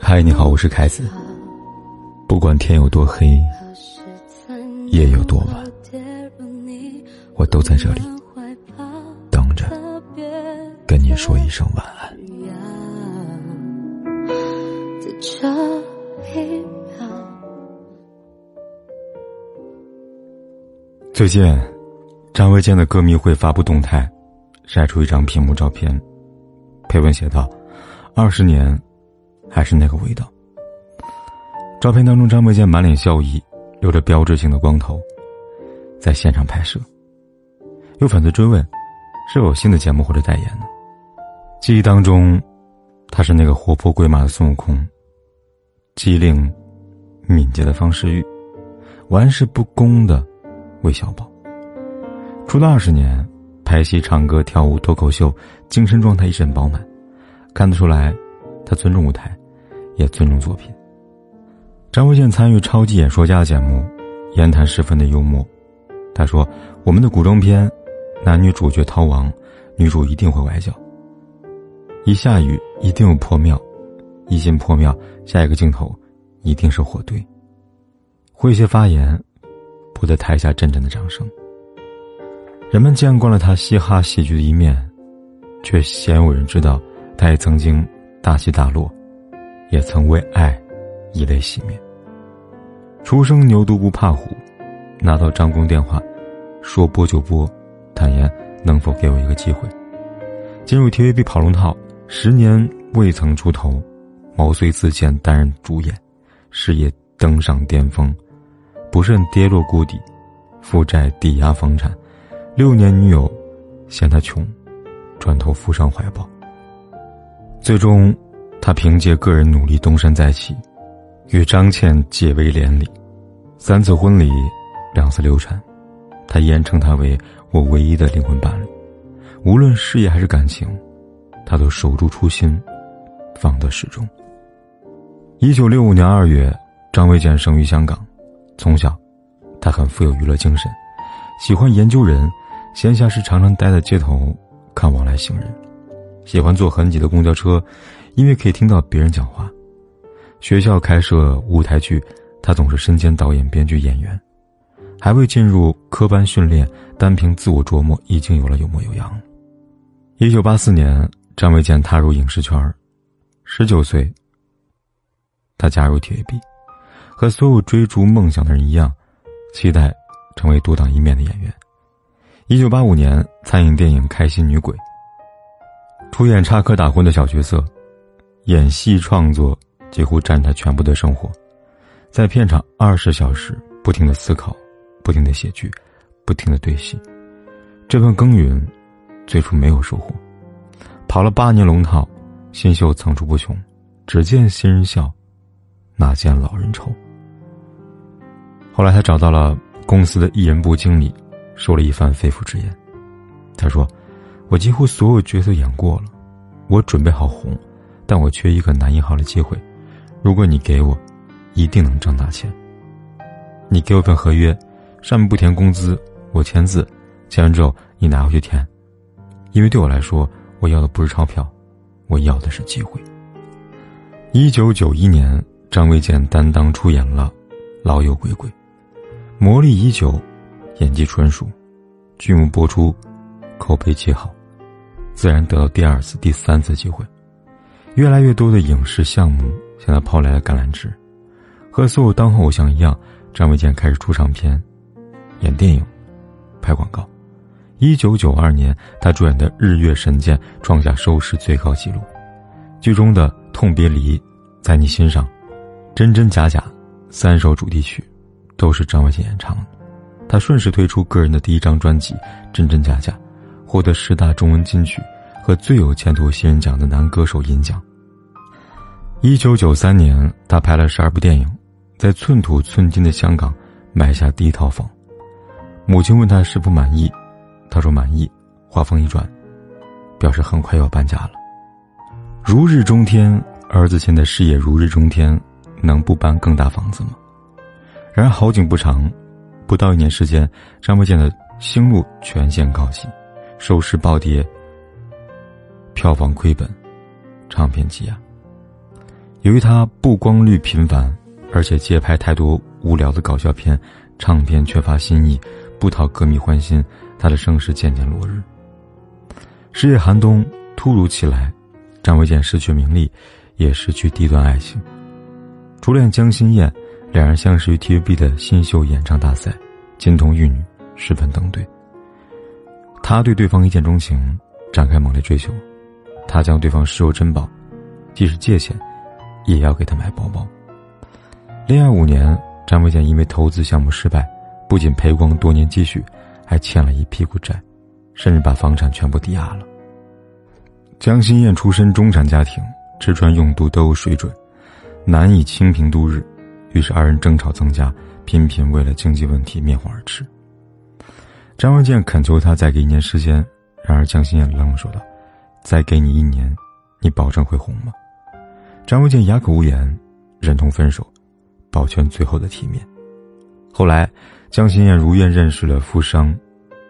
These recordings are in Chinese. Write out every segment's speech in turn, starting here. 嗨，你好，我是凯子。不管天有多黑，夜有多晚，我都在这里等着跟你说一声晚安。最近张卫健的歌迷会发布动态，晒出一张屏幕照片，配文写道：20年还是那个味道。照片当中，张卫健满脸笑意，留着标志性的光头，在现场拍摄。有粉丝追问是否有新的节目或者代言呢？记忆当中，他是那个活泼鬼马的孙悟空，机灵敏捷的方世玉，玩世不恭的魏小宝。出道20年，拍戏、唱歌、跳舞、脱口秀，精神状态一直很饱满，看得出来他尊重舞台，也尊重作品。张卫健参与超级演说家的节目，言谈十分的幽默。他说，我们的古装片男女主角逃亡，女主一定会崴脚，一下雨一定有破庙，一进破庙下一个镜头一定是火堆。诙谐发言不在台下阵阵的掌声。人们见惯了他嘻哈喜剧的一面，却鲜有人知道他也曾经大起大落，也曾为爱以泪洗面。初生牛犊不怕虎，拿到张工电话说播就播，坦言能否给我一个机会。进入 TVB 跑龙套，10年未曾出头，毛遂自荐担任主演，事业登上巅峰，不慎跌落谷底，负债抵押房产，6年女友嫌他穷，转头负伤怀抱。最终他凭借个人努力东山再起，与张倩结为连理，3次婚礼，2次流产。他依然称她为我唯一的灵魂伴侣，无论事业还是感情，他都守住初心，方得始终。1965年2月，张卫健生于香港。从小他很富有娱乐精神，喜欢研究人，闲暇时常常待在街头看往来行人，喜欢坐很挤的公交车，因为可以听到别人讲话。学校开设舞台剧，他总是身兼导演、编剧、演员。还未进入科班训练，单凭自我琢磨已经有了有模有样。1984年张卫健踏入影视圈，19岁他加入 TVB。 和所有追逐梦想的人一样，期待成为独当一面的演员。1985年参演电影《开心女鬼》，出演插科打诨的小角色，演戏创作几乎占他全部的生活。在片场20小时不停地思考，不停地写剧，不停地对戏。这份耕耘最初没有收获，跑了8年龙套，新秀层出不穷，只见新人笑，哪见老人愁。后来他找到了公司的艺人部经理，说了一番肺腑之言。他说，我几乎所有角色演过了，我准备好红，但我缺一个男一号的机会，如果你给我，一定能挣大钱。你给我份合约，上面不填工资，我签字，签完之后你拿回去填，因为对我来说，我要的不是钞票，我要的是机会。1991年张卫健担当出演了老友鬼鬼，魔力已久，演技纯熟，剧目播出口碑极好，自然得到第2次第3次机会。越来越多的影视项目向他抛来了橄榄枝。和所有当红偶像一样，张卫健开始出唱片，演电影，拍广告。1992年他主演的《日月神剑》创下收视最高纪录，剧中的《痛别离》、《在你心上》、《真真假假》3首主题曲都是张卫健演唱的。他顺势推出个人的第一张专辑《真真假假》，获得10大中文金曲和最有前途新人奖的男歌手银奖。1993年他拍了12部电影，在寸土寸金的香港买下第一套房。母亲问他是否满意，他说满意，话锋一转表示很快要搬家了。如日中天，儿子现在事业如日中天，能不搬更大房子吗？然而好景不长，不到1年时间，张卫健的星路全线告急，收视暴跌，票房亏本，唱片挤压。由于它曝光率频繁，而且接拍太多无聊的搞笑片，唱片缺乏新意，不讨歌迷欢心，它的盛世渐渐落日。事业寒冬突如其来，张卫健失去名利，也失去低端爱情。初恋江心燕，两人相识于 TVB 的新秀演唱大赛，金童玉女十分登对。他对对方一见钟情，展开猛烈追求，他将对方视若珍宝，即使借钱也要给他买包包。恋爱5年，张卫健因为投资项目失败，不仅赔光多年积蓄，还欠了一屁股债，甚至把房产全部抵押了。江心燕出身中产家庭，吃穿用度都有水准，难以清贫度日，于是二人争吵增加，频频为了经济问题面红耳赤。张卫健恳求他再给1年时间，然而江心燕冷冷说道：“再给你1年，你保证会红吗？”张卫健哑口无言，忍痛分手，保全最后的体面。后来，江心燕如愿认识了富商，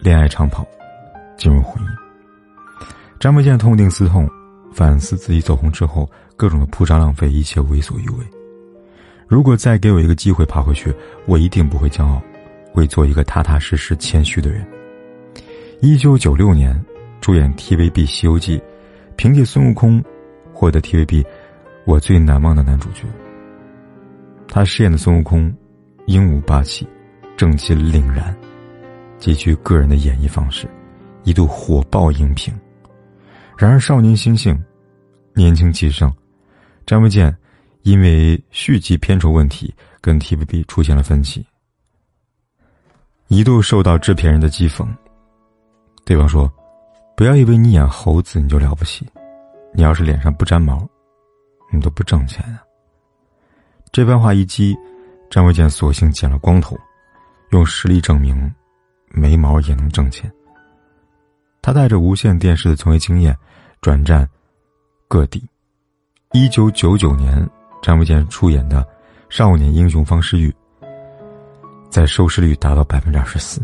恋爱长跑，进入婚姻。张卫健痛定思痛，反思自己走红之后各种的铺张浪费，一切为所欲为。如果再给我一个机会爬回去，我一定不会骄傲，会做一个踏踏实实谦虚的人。1996年主演 TVB 西游记，凭借孙悟空获得 TVB 我最难忘的男主角。他饰演的孙悟空英武霸气，正气凛然，极具个人的演绎方式，一度火爆荧屏。然而少年心性，年轻气盛，张卫健因为续集片酬问题跟 TVB 出现了分歧，一度受到制片人的讥讽。对方说：“不要以为你演猴子你就了不起，你要是脸上不沾毛，你都不挣钱啊。”这番话一激，张卫健索性剪了光头，用实力证明没毛也能挣钱。他带着无线电视的从业经验转战各地。1999年张卫健出演的《少年英雄方世玉》在收视率达到 24%。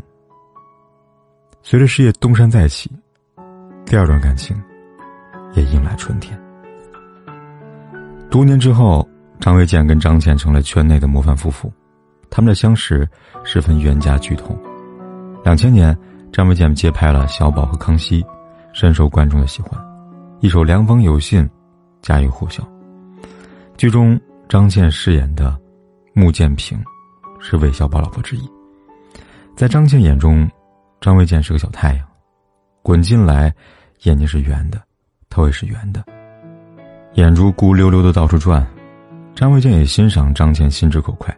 随着事业东山再起，第二段感情也迎来春天。多年之后，张卫健跟张倩成了圈内的模范夫妇，他们的相识十分冤家剧痛。2000年张卫健接拍了《小宝和康熙》，深受观众的喜欢，一首《良方有信》家喻户晓。剧中张倩饰演的穆建平是韦小宝老婆之一。在张倩眼中，张卫健是个小太阳，滚进来眼睛是圆的，头也是圆的，眼珠孤溜溜的到处转。张卫健也欣赏张倩心直口快，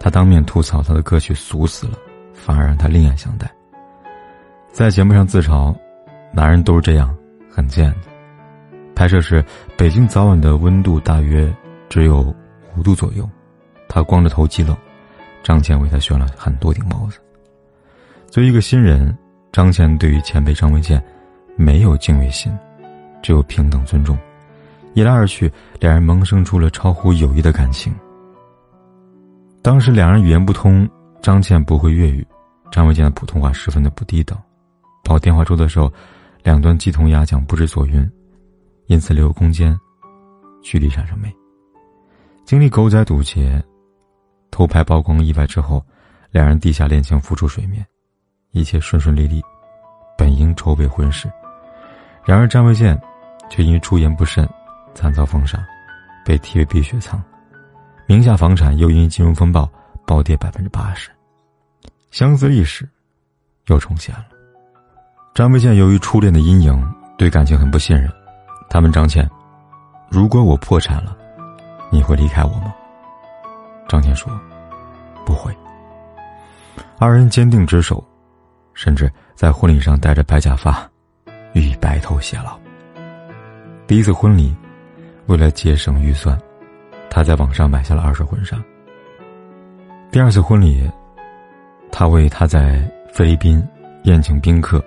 他当面吐槽他的歌曲俗死了，反而让他另眼相待。在节目上自嘲：“男人都是这样，很贱的。”拍摄时，北京早晚的温度大约只有5度左右，他光着头极冷，张倩为他选了很多顶帽子。作为一个新人，张倩对于前辈张卫健没有敬畏心，只有平等尊重。一来二去，两人萌生出了超乎友谊的感情。当时两人语言不通，张倩不会粤语，张卫健的普通话十分的不地道。跑电话粥的时候，两端鸡同鸭讲，不知所云，因此留有空间，距离产生美。经历狗仔堵截、偷拍曝光意外之后，两人地下恋情浮出水面，一切顺顺利利，本应筹备婚事。然而张卫健却因为出言不慎惨遭封杀，被 TVB 雪藏，名下房产又因金融风暴暴跌 80%。 相似历史又重现了。张卫健由于初恋的阴影，对感情很不信任，他问张倩：“如果我破产了，你会离开我吗？”张倩说：“不会。”二人坚定执守，甚至在婚礼上戴着白假发，予以白头偕老。第一次婚礼，为了节省预算，他在网上买下了二手婚纱。第二次婚礼，他为他在菲律宾宴请宾客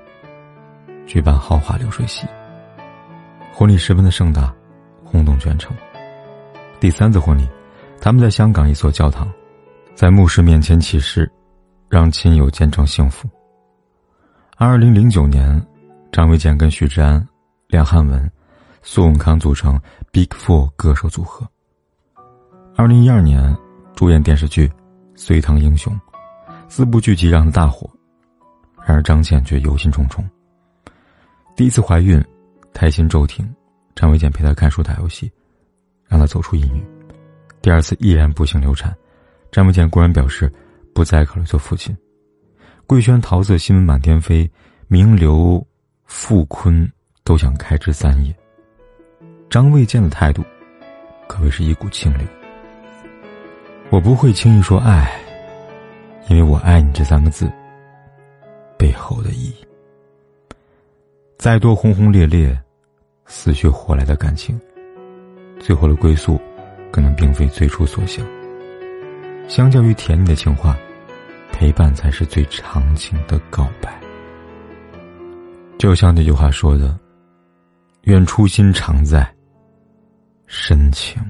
举办豪华流水席，婚礼十分的盛大，轰动全城。第3次婚礼，他们在香港一所教堂，在牧师面前起誓，让亲友见证幸福。2009年，张卫健跟许志安梁汉文、苏永康组成 Big Four 歌手组合。2012年主演电视剧《隋唐英雄》，四部剧集让他大火，然而张倩却忧心忡忡。第一次怀孕，胎心骤停，张卫健陪她看书打游戏，让她走出抑郁。第二次依然不幸流产，张卫健公然表示不再考虑做父亲。贵圈桃子新闻满天飞，名流傅昆都想开枝散叶。张卫健的态度可谓是一股清流。我不会轻易说爱，因为我爱你这三个字背后的意义。再多轰轰烈烈死去活来的感情，最后的归宿可能并非最初所想。相较于甜蜜的情话，陪伴才是最长情的告白。就像这句话说的，愿初心常在，深情